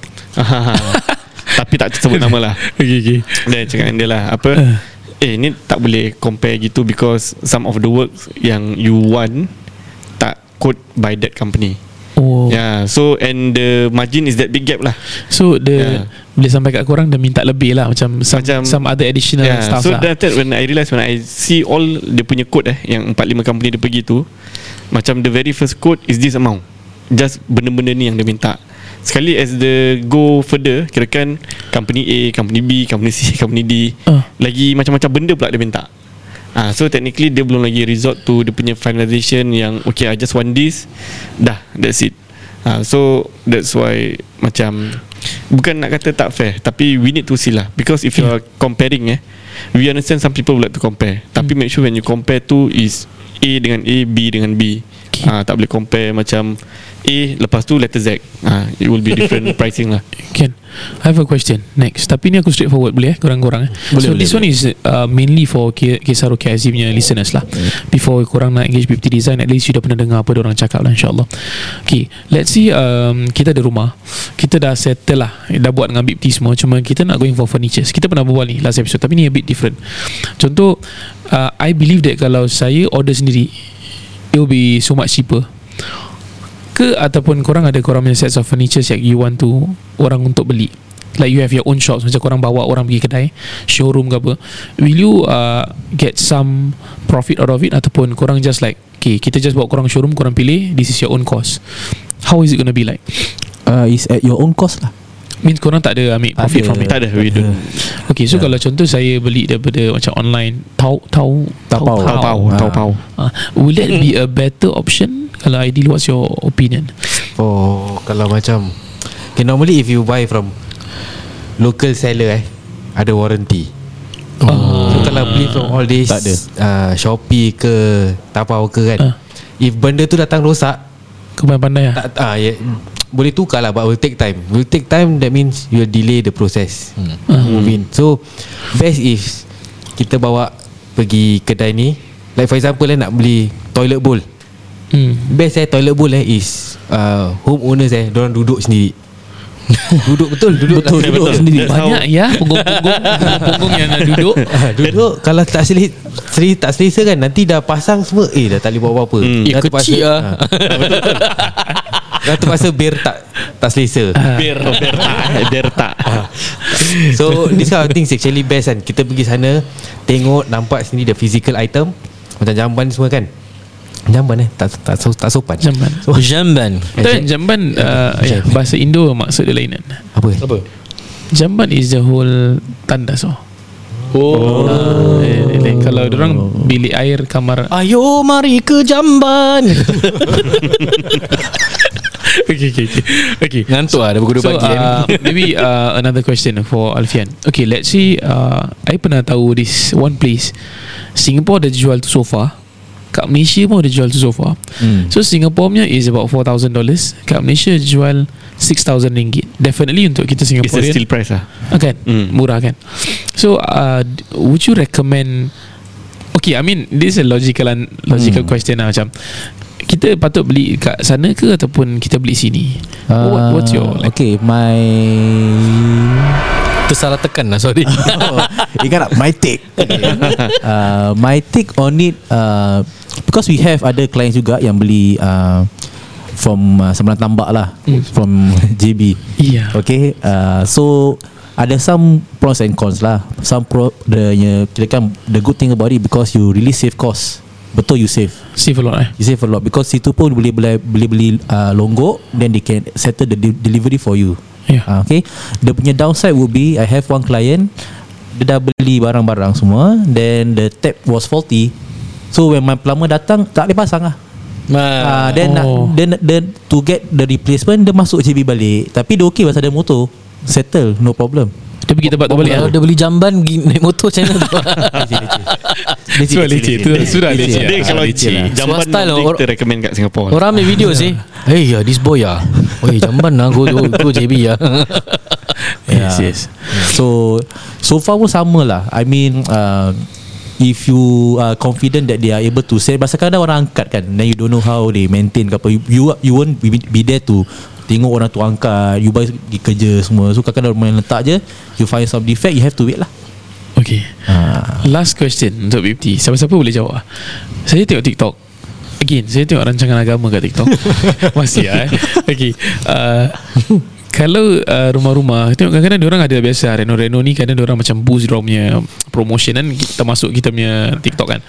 Tapi tak sebut nama lah. Okay, okay. Dia cakap dengan dia lah apa, uh. eh ni tak boleh compare gitu, because some of the works yang you want tak quote by that company. Oh. Yeah. So and the margin is that big gap lah. So the yeah. bila sampai kat korang, dia minta lebih lah, macam some, macam, some other additional yeah. stuff so lah. So that, that when I realise, when I see all dia punya quote eh, yang empat lima company dia pergi tu, macam the very first quote is this amount, just benda-benda ni yang dia minta. Sekali as the go further, kirakan company A, company B, company C, company D, uh. lagi macam-macam benda pula dia minta. Ah, so technically dia belum lagi resort to dia punya finalization yang okay I just want this, dah that's it. Ah, so that's why macam bukan nak kata tak fair, tapi we need to see lah, because if you are comparing eh, we understand some people would like to compare, hmm. tapi make sure when you compare tu is A dengan A, B dengan B. Okay. Ah, tak boleh compare macam A lepas tu letter Z. Ah, it will be different pricing lah. Can I have a question next? Tapi ni aku straight forward boleh eh, korang-korang eh? Boleh, so boleh, this boleh. One is uh, mainly for Kisah Ruqyah R G punya listeners lah. Yeah. Before korang nak engage B I P T Design, at least you dah pernah dengar apa diorang cakap lah, insyaAllah. Okay, let's see, um, kita ada rumah, kita dah settle lah, dah buat dengan B I P T semua, cuma kita nak going for furniture. Kita pernah berbual ni last episode, tapi ni a bit different. Contoh uh, I believe that kalau saya order sendiri, it will be so much cheaper ke, ataupun korang ada korang punya sets of furniture yang you want to orang untuk beli, like you have your own shops, macam korang bawa orang pergi kedai showroom ke apa, will you uh, get some profit out of it, ataupun korang just like okay, kita just bawa korang showroom, korang pilih, this is your own cost? How is it going to be like? Uh, it's at your own cost lah, means korang tak ada ambil profit ada, from it. Tak ada, we do. Okay, so yeah. kalau contoh saya beli daripada macam online, tau tau tau tau tau, tau, tau. Uh, will that be a better option? Kalau Aidil, what's your opinion? Oh, kalau macam okay, normally if you buy from local seller eh, ada warranty. Oh. So kalau beli from all this uh, Shopee ke Tapau ke kan, uh. if benda tu datang rosak, kau pandai-pandai lah. Tak, ah, ya, boleh tukar lah, but will take time. Will take time, that means you delay the process. Hmm. Hmm. So best if kita bawa pergi kedai ni, like for example eh, nak beli toilet bowl. hmm. Best eh toilet bowl eh is uh, homeowners eh, diorang duduk sendiri. Duduk betul Duduk betul, lah, duduk betul. sendiri. That's banyak how... ya punggong-punggong punggong yang nak duduk. Duduk kalau tak selesa, seri, tak selesa kan, nanti dah pasang semua, eh dah tak boleh buat apa-apa. hmm. Ya, kecil lah. ha. Betul-betul Dah terpaksa bir tak tak selesa. Bir bir tak, bir tak. So this kind of things actually best kan. Kita pergi sana tengok, nampak sendiri the physical item, macam jamban semua kan. Jamban eh tak tak, tak, tak sopan. Jamban. So, jamban. Betul, jamban, uh, jamban. Ya, bahasa Indo maksud dia lain kan. Apa? Apa? Jamban is the whole tandas. Oh. Oh, oh. Eh, eh, eh, kalau orang bilik air kamar, ayo mari ke jamban. Okay, okay, okay, okay. Ngantuk lah, so, dah pukul dua so, pagi uh, kan. Maybe uh, another question for Alfian. Okay, let's see, uh, I pernah tahu this one place Singapore dah jual tu sofa, kat Malaysia pun dah jual tu sofa. hmm. So Singapore punya is about four thousand dollars, kat Malaysia jual six thousand ringgit. Definitely untuk kita Singaporean it's a steal price lah kan, mm. murah kan. So uh, would you recommend? Okay, I mean this is a logical Logical mm. question lah. Macam kita patut beli kat sana ke ataupun kita beli sini? uh, What, What's your like? Okay, my tersalah tekan lah, sorry. Oh, ingat tak my take. Okay. uh, My take on it, uh, because we have other clients juga yang beli uh, from uh, Sembilan Tambak lah, mm. from J B. Yeah. Okay, uh, so ada some pros and cons lah. Some pro, the kirakan the good thing about it because you really save cost. Betul, you save. Save a lot eh. You save a lot because situ pun boleh beli beli beli uh, longgok, then they can settle the de- delivery for you. Yeah. Uh, okay, the punya downside would be I have one client, dia dah beli barang-barang semua, then the tap was faulty. So when my plumber datang tak boleh pasang lah. Ah, uh, then, oh. then, then to get the replacement, dia masuk J B balik. Tapi dia okey pasal ada motor, settle, no problem. Dia pergi tempat tu balik. Kalau dia beli jamban, naik motor macam mana tu? Leceh, leceh. Sudah leceh. Dia kalau leceh jamban nanti kita recommend kat Singapore. Orang ambil video sih. Hey ya, this boy ya. Oi, jamban lah, go J B ya. Yes, yes. So so far pun sama lah. I mean, if you are confident that they are able to sell, pasal kadang orang angkat kan, then you don't know how they maintain ke apa. You, you, you won't be there to tengok orang tu angkat, you buy pergi kerja semua. So kadang-kadang main letak je, you find some defect, you have to wait lah. Okay, ha. Last question untuk B I P T, siapa-siapa boleh jawab. Saya tengok TikTok, again saya tengok rancangan agama kat TikTok. Masih lah eh. Okay, uh, kalau uh, rumah-rumah tengok kadang-kadang diorang ada biasa reno-reno ni, kadang diorang macam boost diorang punya promotion kan, termasuk kita punya TikTok kan.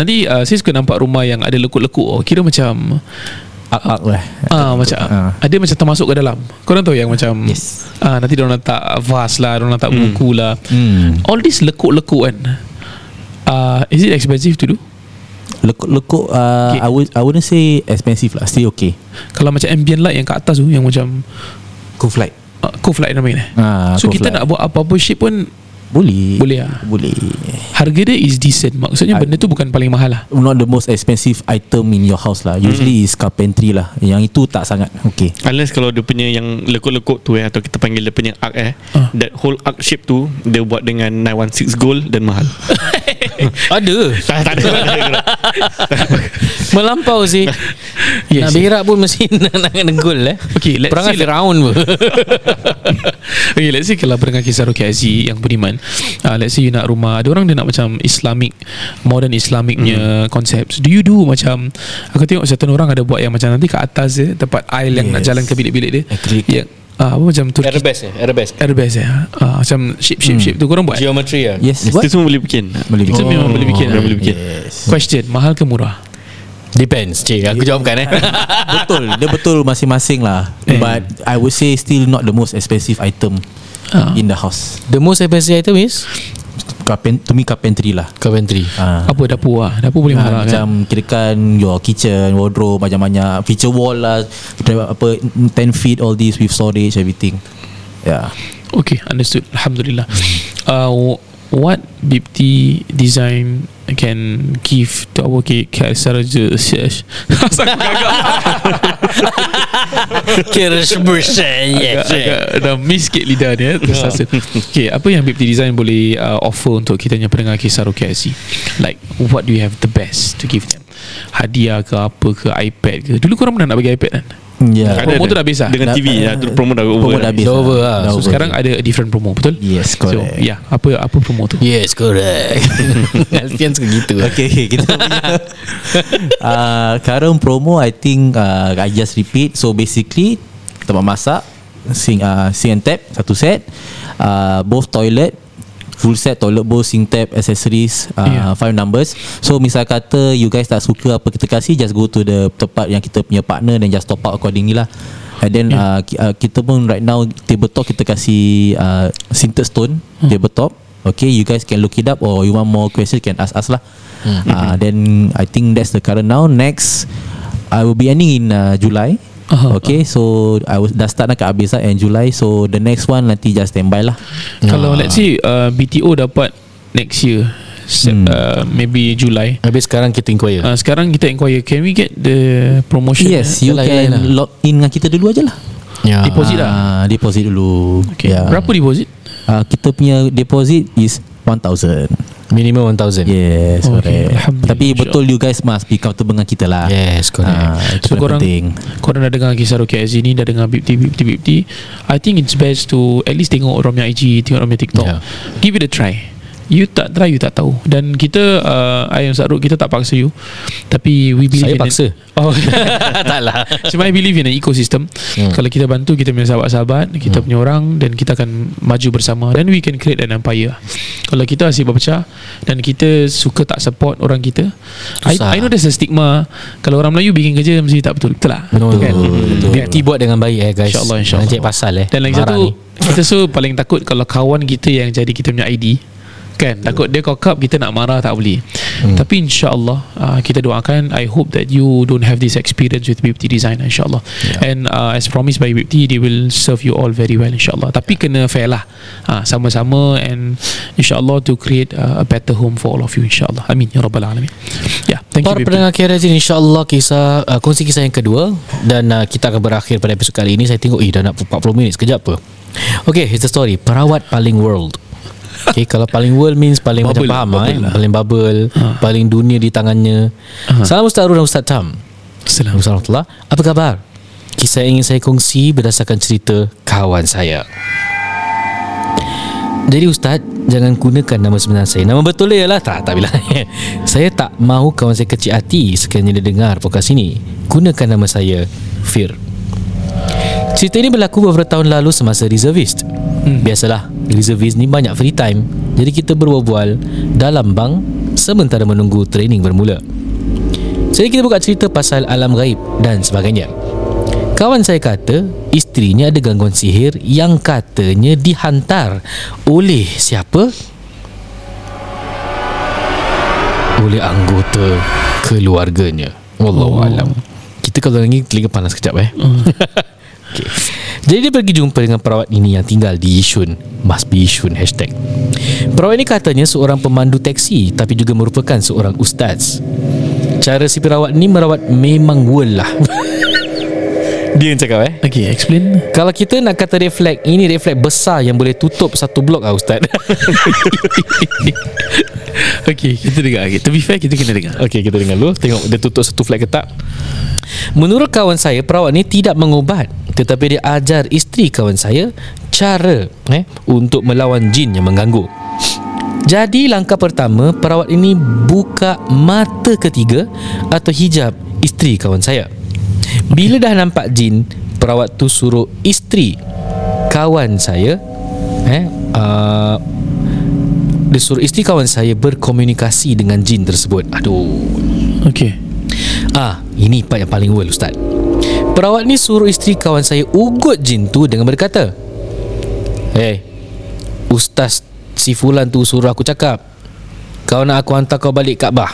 Nanti uh, saya suka nampak rumah yang ada lekuk-lekuk, oh, kira macam ak-ak lah. Ah, macam ah. Ada macam termasuk ke dalam. Korang tahu yang macam yes. ah, nanti diorang letak vas lah, diorang letak mm. buku lah. mm. All this lekuk-lekuk kan, uh, is it expensive to do? Lekuk-lekuk, uh, okay. I, would, I wouldn't say expensive lah, still okay. Kalau macam ambient light yang kat atas tu, yang macam co-flight, uh, co-flight namanya. ah, So co-flight, kita nak buat apa-apa shape pun boleh. Boleh lah. Boleh. Harga dia is decent, maksudnya I, benda tu bukan paling mahal lah. Not the most expensive item in your house lah. Usually mm. is carpentry lah, yang itu tak sangat. Okay, unless kalau dia punya yang lekuk-lekuk tu eh, atau kita panggil dia punya arc eh, uh. that whole arc shape tu dia buat dengan nine one six gold dan mahal. Ada tak, tak ada. Melampau sih. Yes, nak berak pun mesti nak kena gold eh. Okay, let's perangai see Firaun pun. Okay, let's see kalau perangai Kisah Ruqyah R G yang beriman, uh, let's say you nak rumah, ada orang dia nak macam Islamic, modern Islamicnya mm. concepts. Do you do macam, aku tengok certain orang ada buat yang macam nanti kat atas dia tempat aisle yes. yang nak jalan ke bilik-bilik dia. Yeah. Ah, apa macam Turki Arabes, Arabes, Arabes ya. Ah, macam shape shape shape tu korang buat. Geometry ya. Yes. Itu semua boleh bikin. Boleh bikin. Semua memang boleh bikin, boleh bikin. Question, mahal ke murah? Depends. Cik, aku jawabkan eh. Betul, dia betul masing-masing lah. But I would say still not the most expensive item in the house. The most expensive item is to me carpentry lah. Carpentry. Ha. Apa dapur lah. Dapur boleh ha, mahal macam kan? Kirakan your kitchen, wardrobe, banyak-banyak feature wall lah, apa ten feet all this with storage everything. Yeah. Okay, understood. Alhamdulillah. Uh, what B I P T design can give to our Kisah Ruqyah R G? Asal aku gagal. Kisah Ruqyah R G, dah miss sikit lidah dia. Okay, apa yang B I P T Design boleh uh, offer untuk kita yang pendengar Kisah Ruqyah R G? Like, what do you have the best to give them? Hadiah ke apa ke, iPad ke? Dulu korang pernah nak bagi iPad kan? Yeah. Ada, promo ada, tu dah habis lah. Dengan T V uh, ya, promo dah over. Promo dah habis. Over lah. So over sekarang ada different promo, betul? Yes, correct. So yeah, apa apa promo tu? Yes, correct. Alfian suka gitu. Okay, okay, kita punya uh, current promo, I think uh, I just repeat. So basically tempat masak, sink, uh, sink and tap satu set, uh, both toilet, full set, toilet bowl, sink tap, accessories, uh, yeah. Five numbers. So misal kata you guys tak suka apa kita kasih, just go to the tempat yang kita punya partner dan just top up accordingly lah. And then yeah. uh, kita pun right now tabletop kita kasih uh, sintered stone hmm. tabletop. Okay, you guys can look it up, or you want more questions can ask us lah. hmm. uh, Then I think that's the current now. Next I will be ending in uh, July. Uh-huh. Okay, so I was dah start nak kat habis lah in July. So the next one nanti just standby lah. Kalau uh. let's say uh, B T O dapat next year, hmm. uh, maybe July. Habis sekarang kita inquire. Uh, sekarang kita inquire, can we get the promotion? Yes, eh? you Yalah, can yalah. log in dengan kita dulu ajalah. Yeah. Deposit lah. Uh, deposit dulu. Okay. Yeah. Berapa deposit? Uh, kita punya deposit is one thousand. Minimum one thousand. Yes, oh, okay. Tapi betul, you guys must be comfortable dengan kita lah. Yes, correct. ha, So korang penting. Korang dah dengar Kisah Ruqyah R G ni, dah dengar BIPTY, BIPTY, BIPTY. I think it's best to at least tengok orang punya I G, tengok orang punya TikTok. yeah. Give it a try. You tak try, you tak tahu. Dan kita uh, I Ustaz Arul, kita tak paksa you. Tapi we believe. Saya paksa an... oh. Tak lah. So I believe in an ecosystem. hmm. Kalau kita bantu, kita punya sahabat-sahabat, kita hmm. punya orang, dan kita akan maju bersama. Then we can create an empire. Kalau kita asyik berpecah dan kita suka tak support orang kita, I, I know there's a stigma. Kalau orang Melayu bikin kerja mesti tak betul. Betul lah. Betul, kan? betul. B I P T buat dengan baik eh guys, InsyaAllah insya Nanti pasal eh. Dan lagi satu, kita so paling takut kalau kawan kita yang jadi kita punya I D, kan, takut dia cock up, kita nak marah tak boleh. hmm. Tapi insyaAllah uh, kita doakan. I hope that you don't have this experience with B I P T Design, insyaAllah. yeah. And uh, as promised by B I P T, they will serve you all very well, insyaAllah. Tapi yeah. kena fair lah, uh, sama-sama. And insyaAllah to create uh, a better home for all of you, insyaAllah. Amin ya Rabbal Alamin. Ya, yeah, thank you. Para pendengar K R Z, insyaAllah kisah, uh, kongsi kisah yang kedua. Dan uh, kita akan berakhir pada episod kali ini. Saya tengok eh dah nak forty minit, sekejap apa. Okay, it's the story perawat paling world. Okay, kalau paling world means paling bubble, macam faham bubble eh. lah. Paling bubble, ha. Paling dunia di tangannya. ha. Salam Ustaz Arul dan Ustaz Tam. Assalamualaikum. Apa khabar? Kisah yang ingin saya kongsi berdasarkan cerita kawan saya. Jadi Ustaz, jangan gunakan nama sebenar saya. Nama betul dia lah. Tak, tak bilang. Saya tak mahu kawan saya kecil hati sekiranya dia dengar podcast ini. Gunakan nama saya Fir. Cerita ini berlaku beberapa tahun lalu semasa reservist. hmm. Biasalah, reservist ni banyak free time. Jadi kita berbual dalam bank sementara menunggu training bermula. Jadi kita buka cerita pasal alam gaib dan sebagainya. Kawan saya kata isterinya ada gangguan sihir yang katanya dihantar oleh siapa? Oleh anggota keluarganya. Wallahualam. oh. Kita kalau dengar telinga panas sekejap eh. hmm. Okay. Jadi dia pergi jumpa dengan perawat ini yang tinggal di Yishun. Must be Yishun hashtag. Perawat ini katanya seorang pemandu teksi, tapi juga merupakan seorang ustaz. Cara si perawat ni merawat memang world lah. Dia yang cakap eh. Okay, explain. Kalau kita nak kata refleks, ini refleks besar yang boleh tutup satu blok lah ustaz. Okay, kita dengar. To be fair, kita kena dengar. Okay, kita dengar dulu. Tengok dia tutup satu flat ke tak. Menurut kawan saya, perawat ni tidak mengubat, tetapi dia ajar isteri kawan saya cara eh, untuk melawan jin yang mengganggu. Jadi langkah pertama, perawat ini buka mata ketiga atau hijab isteri kawan saya. Bila dah nampak jin, perawat tu suruh isteri kawan saya eh, uh, dia suruh isteri kawan saya berkomunikasi dengan jin tersebut. Aduh. Okey. Ah, ini part yang paling well ustaz. Perawat ni suruh isteri kawan saya ugut jin tu dengan berkata, "Hey, ustaz si fulan tu suruh aku cakap, kau nak aku hantar kau balik Kaabah?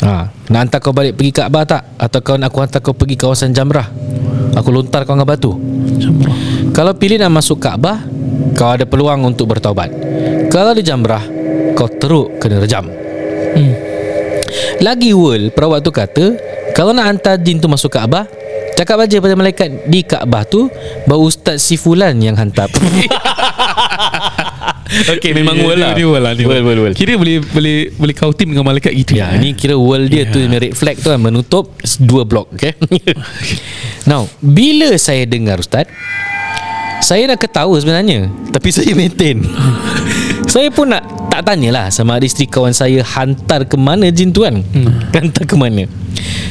Ha, nak hantar kau balik pergi Kaabah tak? Atau kau nak aku hantar kau pergi kawasan Jamrah? Aku lontar kau dengan batu. Jamrah. Kalau pilih nak masuk Kaabah, kau ada peluang untuk bertaubat. Kalau di Jamrah, kau teruk kena rejam." Hmm. Lagi world, perawat tu kata, kalau nak hantar jin tu masuk Kaabah, Cakap baca pada malaikat di Kaabah tu baru Ustaz Sifulan yang hantar. Okay, memang world lah. World, world, world. Kira boleh boleh boleh kautim dengan malaikat gitu. Ya, yeah, ni kira world dia yeah. tu red flag tu kan, menutup dua blok, okay. Now, bila saya dengar Ustaz, saya dah ketawa sebenarnya, tapi saya maintain. Saya pun nak tak tanyalah sama ada isteri kawan saya hantar ke mana jin tu kan. hmm. Hantar ke mana.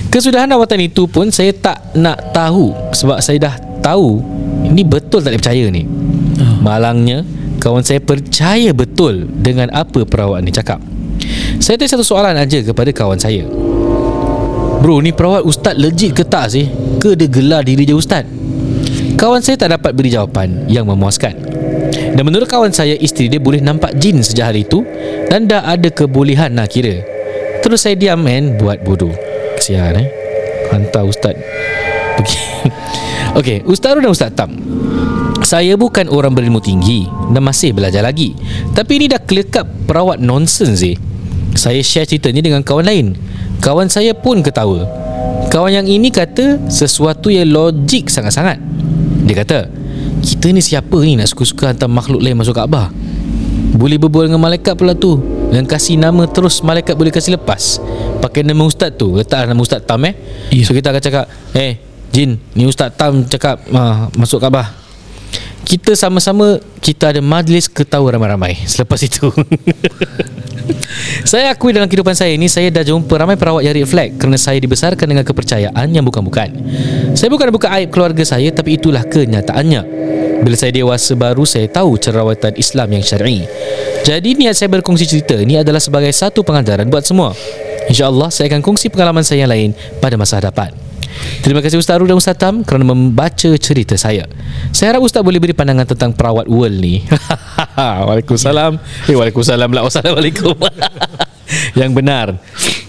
Kesudahan rawatan itu pun saya tak nak tahu, sebab saya dah tahu ini betul tak boleh percaya ni. hmm. Malangnya kawan saya percaya betul dengan apa perawat ni cakap. Saya tanya satu soalan aja kepada kawan saya, bro, ni perawat ustaz legit ke tak sih? Ke dia gelar diri dia ustaz? Kawan saya tak dapat beri jawapan yang memuaskan. Dan menurut kawan saya, isteri dia boleh nampak jin sejak hari itu dan dah ada kebolehan lah kira. Terus saya diam man, buat bodoh. Kesian eh, hantar ustaz pergi. Okay, Ustaz Arul dan Ustaz Tam, saya bukan orang berilmu tinggi dan masih belajar lagi, tapi ini dah clear-cut perawat nonsense eh. Saya share cerita ni dengan kawan lain. Kawan saya pun ketawa. Kawan yang ini kata sesuatu yang logik sangat-sangat. Dia kata, kita ni siapa ni nak suka-suka hantar makhluk lain masuk Kaabah? Boleh berbual dengan malaikat pula tu, yang kasih nama terus malaikat boleh kasih lepas. Pakai nama ustaz tu, letak nama Ustaz Tam eh yeah. So kita akan cakap, eh hey, jin, ni Ustaz Tam cakap ah, masuk Kaabah. Kita sama-sama, kita ada majlis ketawa ramai-ramai. Selepas itu saya akui dalam kehidupan saya ini, saya dah jumpa ramai perawat yang red flag kerana saya dibesarkan dengan kepercayaan yang bukan-bukan. Saya bukan buka aib keluarga saya, tapi itulah kenyataannya. Bila saya dewasa baru saya tahu cerawatan Islam yang syar'i. Jadi niat saya berkongsi cerita ini adalah sebagai satu pengajaran buat semua. InsyaAllah saya akan kongsi pengalaman saya yang lain pada masa hadapan. Terima kasih Ustaz Arul dan Ustaz Tam kerana membaca cerita saya. Saya harap Ustaz boleh beri pandangan tentang perawat world ni. Waalaikumsalam. Eh, waalaikumsalam lah. Wassalamualaikum. Yang benar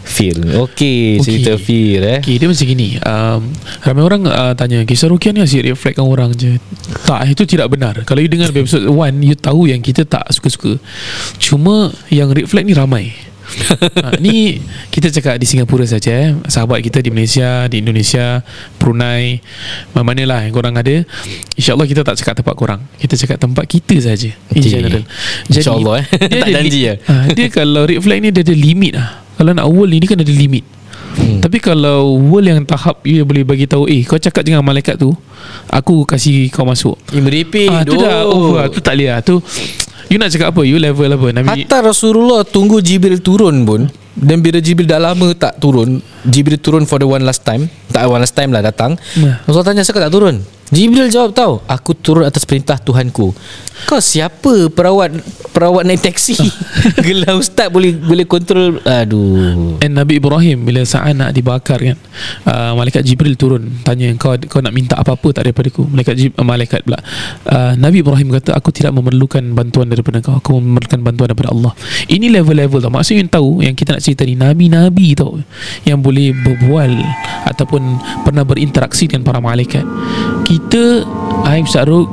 Fir. Okey, cerita okay. Fir eh. Okey, dia macam gini. Um, ramai orang uh, tanya, kisah Ruqyah ni asyik reflectkan orang je. Tak, itu tidak benar. Kalau you dengar episode satu, you tahu yang kita tak suka-suka. Cuma yang reflect ni ramai. Ha, ni kita cakap di Singapura saja eh. Sahabat kita di Malaysia, di Indonesia, Brunei, mana-mana lah yang korang ada, InsyaAllah kita tak cakap tempat korang, kita cakap tempat kita saja. In general, InsyaAllah eh. Tak janji ya. Ha, dia kalau red flag ni dia ada limit lah. Kalau nak world ni kan ada limit. Hmm. Tapi kalau world yang tahap dia boleh bagi tahu, eh kau cakap dengan malaikat tu, aku kasih kau masuk. Eh merepek. Ha, tu dah over. Tu tak boleh lah. Tu you nak cakap apa? You level apa? Nabi... Hatta Rasulullah tunggu Jibril turun pun. Dan bila Jibril dah lama tak turun, Jibril turun for the one last time. Tak one last time lah datang. Nah. Rasulullah tanya, kenapa tak turun? Jibril jawab, tahu, aku turun atas perintah Tuhanku. Kau siapa perawat perawat naik taksi? Gelar ustaz boleh boleh kontrol. Aduh. And Nabi Ibrahim bila saat nak dibakar kan, uh, malaikat Jibril turun tanya, kau kau nak minta apa-apa tak daripadaku? Malaikat Jib, uh, malaikat pula. Uh, Nabi Ibrahim kata, aku tidak memerlukan bantuan daripada kau. Aku memerlukan bantuan daripada Allah. Ini level-level tau. Maksudnya yang tahu yang kita nak cerita ni nabi-nabi tau, yang boleh berbual ataupun pernah berinteraksi dengan para malaikat. Kita Aib Saruk,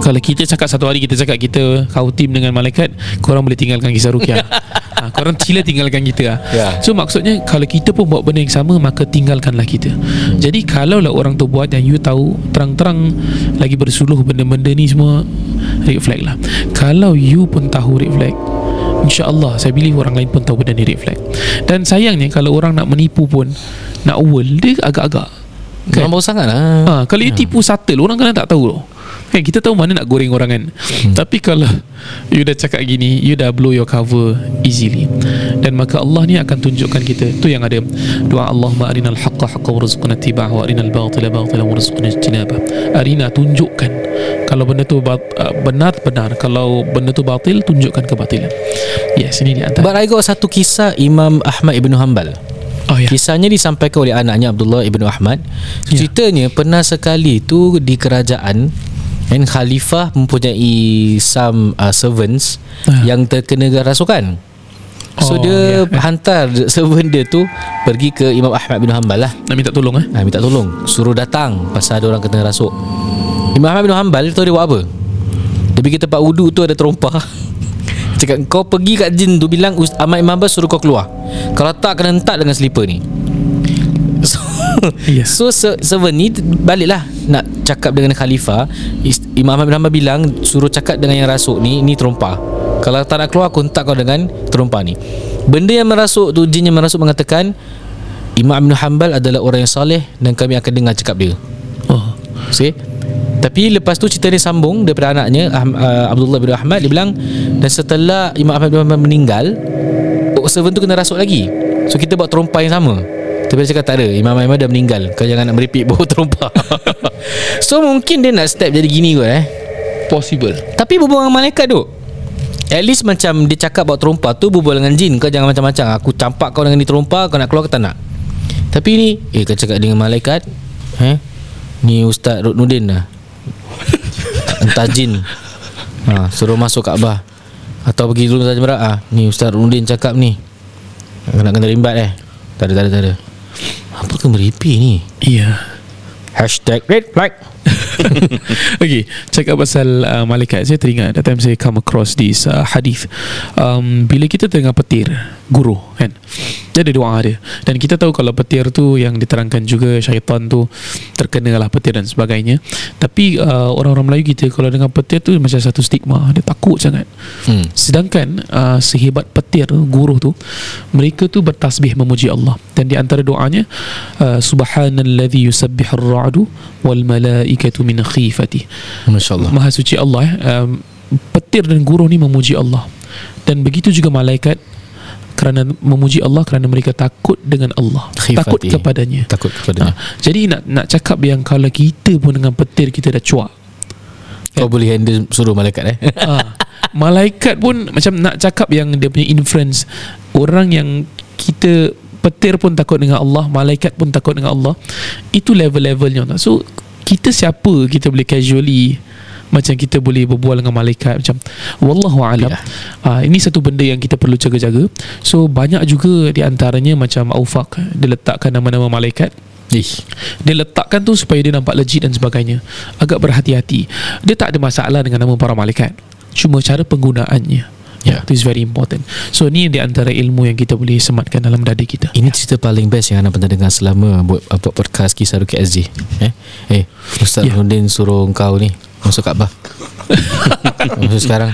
kalau kita cakap satu hari kita cakap kita kautim dengan malaikat, korang boleh tinggalkan kisah Ruqyah. Ha, korang sila tinggalkan kita lah. Yeah. So maksudnya kalau kita pun buat benda yang sama, maka tinggalkanlah kita. hmm. Jadi kalau lah orang tu buat yang you tahu terang-terang lagi bersuluh benda-benda ni semua, red flag lah. Kalau you pun tahu red flag, InsyaAllah saya believe orang lain pun tahu benda ni red flag. Dan sayangnya kalau orang nak menipu pun, nak world, dia agak-agak kan? Nampak sangat lah. ha, Kalau you tipu subtle, orang kan tak tahu kan. Kita tahu mana nak goreng orang kan. hmm. Tapi kalau you dah cakap gini, you dah blow your cover easily. Dan maka Allah ni akan tunjukkan kita. Tu yang ada doa Allah, arinal haqqa haqqa warzuqna tiba'ah, wa arinal batila batila warzuqna jinabah. Arina, tunjukkan kalau benda tu benar-benar, kalau benda tu batil, tunjukkan kebatilan. Yes, ini di antara. But I got satu kisah Imam Ahmad bin Hanbal. Oh, yeah. Kisahnya disampaikan oleh anaknya Abdullah Ibn Ahmad. So, yeah. Ceritanya pernah sekali tu di kerajaan, dan khalifah mempunyai some uh, servants uh. yang terkena rasukan. So oh, dia yeah. hantar servant dia tu pergi ke Imam Ahmad bin Hanbal lah, nak minta tolong eh? ha, Minta tolong, suruh datang pasal ada orang kena rasuk. Imam Ahmad bin Hanbal tu dia buat apa? Dia pergi tempat wudu tu ada terompah. Cakap, kau pergi kat jin tu bilang Ahmad Imam Abbas suruh kau keluar, kalau tak kena hentak dengan slipper ni. So yeah. So server ni baliklah nak cakap dengan khalifah. Imam Ahmad bin Hanbal bilang suruh cakap dengan yang rasuk ni, ni terompah. Kalau tak nak keluar, kontak kau dengan terompah ni. Benda yang merasuk tu, jin yang merasuk mengatakan Imam Ahmad bin Hanbal adalah orang yang soleh dan kami akan dengar cakap dia. Oh, see? Tapi lepas tu cerita dia sambung daripada anaknya Abdullah Ibn Ahmad. Dia bilang, dan setelah Imam Ahmad bin Hanbal meninggal, servant tu kena rasuk lagi. So kita buat terompah yang sama. Tapi dia cakap tak ada, Imam Ahmad dah meninggal, kau jangan nak meripik bawa terompah. So mungkin dia nak step jadi gini kot eh, possible. Tapi berbual dengan malaikat tu, at least macam dia cakap bawa terompah tu, berbual dengan jin, kau jangan macam-macam, aku campak kau dengan ni terompah, kau nak keluar ke tak nak. Tapi ni eh, kau cakap dengan malaikat eh, ni Ustaz Ruknudin lah entah jin ha, suruh masuk Kaabah atau pergi dulu saja berat ah. Ni Ustaz Rundin cakap ni, nak kena rimbat eh. Tak ada, tak ada, tak ada. Apa ke meripi ni? Ya. Yeah. Hashtag red flag. Okay, cakap pasal uh, malaikat, saya teringat that time saya come across this uh, hadith. um, Bila kita tengah petir guru kan, dia ada doa dia. Dan kita tahu kalau petir tu yang diterangkan juga syaitan tu terkena lah petir dan sebagainya. Tapi uh, orang-orang Melayu kita kalau dengar petir tu macam satu stigma, dia takut sangat. hmm. Sedangkan uh, sehebat petir guru tu, mereka tu bertasbih memuji Allah. Dan di antara doanya uh, Subhanalladzi yusabbihur ra'du wal malaikatu min khifati. Masyaallah, Maha Suci Allah eh. um, Petir dan guruh ni memuji Allah, dan begitu juga malaikat kerana memuji Allah, kerana mereka takut dengan Allah, khifati, takut kepadanya, takut kepadanya. Ha, jadi nak nak cakap yang kalau kita pun dengan petir kita dah cuak, kau kan? Boleh handle suruh malaikat eh. Ha, malaikat pun macam nak cakap yang dia punya influence orang yang kita, petir pun takut dengan Allah, malaikat pun takut dengan Allah. Itu level-levelnya. So kita siapa kita boleh casually macam kita boleh berbual dengan malaikat macam wallahu alam. Yeah. Uh, ini satu benda yang kita perlu jaga-jaga. So banyak juga di antaranya macam Aufak, dia letakkan nama-nama malaikat. Ish. Dia letakkan tu supaya dia nampak legit dan sebagainya. Agak berhati-hati. Dia tak ada masalah dengan nama para malaikat, cuma cara penggunaannya. Yeah. Itu is very important. So ni di antara ilmu yang kita boleh sematkan dalam dada kita. Ini yeah. cerita paling best yang anda pernah dengar selama buat, buat podcast Kisah Ruqyah R G. Eh, eh Ustaz yeah. Nurdin suruh kau ni masuk Kaabah. Masuk sekarang.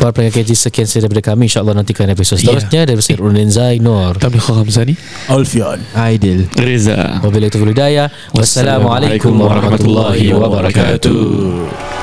Para pendengar K G, sekian saya daripada kami. InsyaAllah nantikan episod seterusnya yeah. dari Syarudin Zainur, Tomliha Hamzani, Alfian Aidil, Reza. Wabillahi taufiq wal hidayah. Wassalamualaikum warahmatullahi wabarakatuh.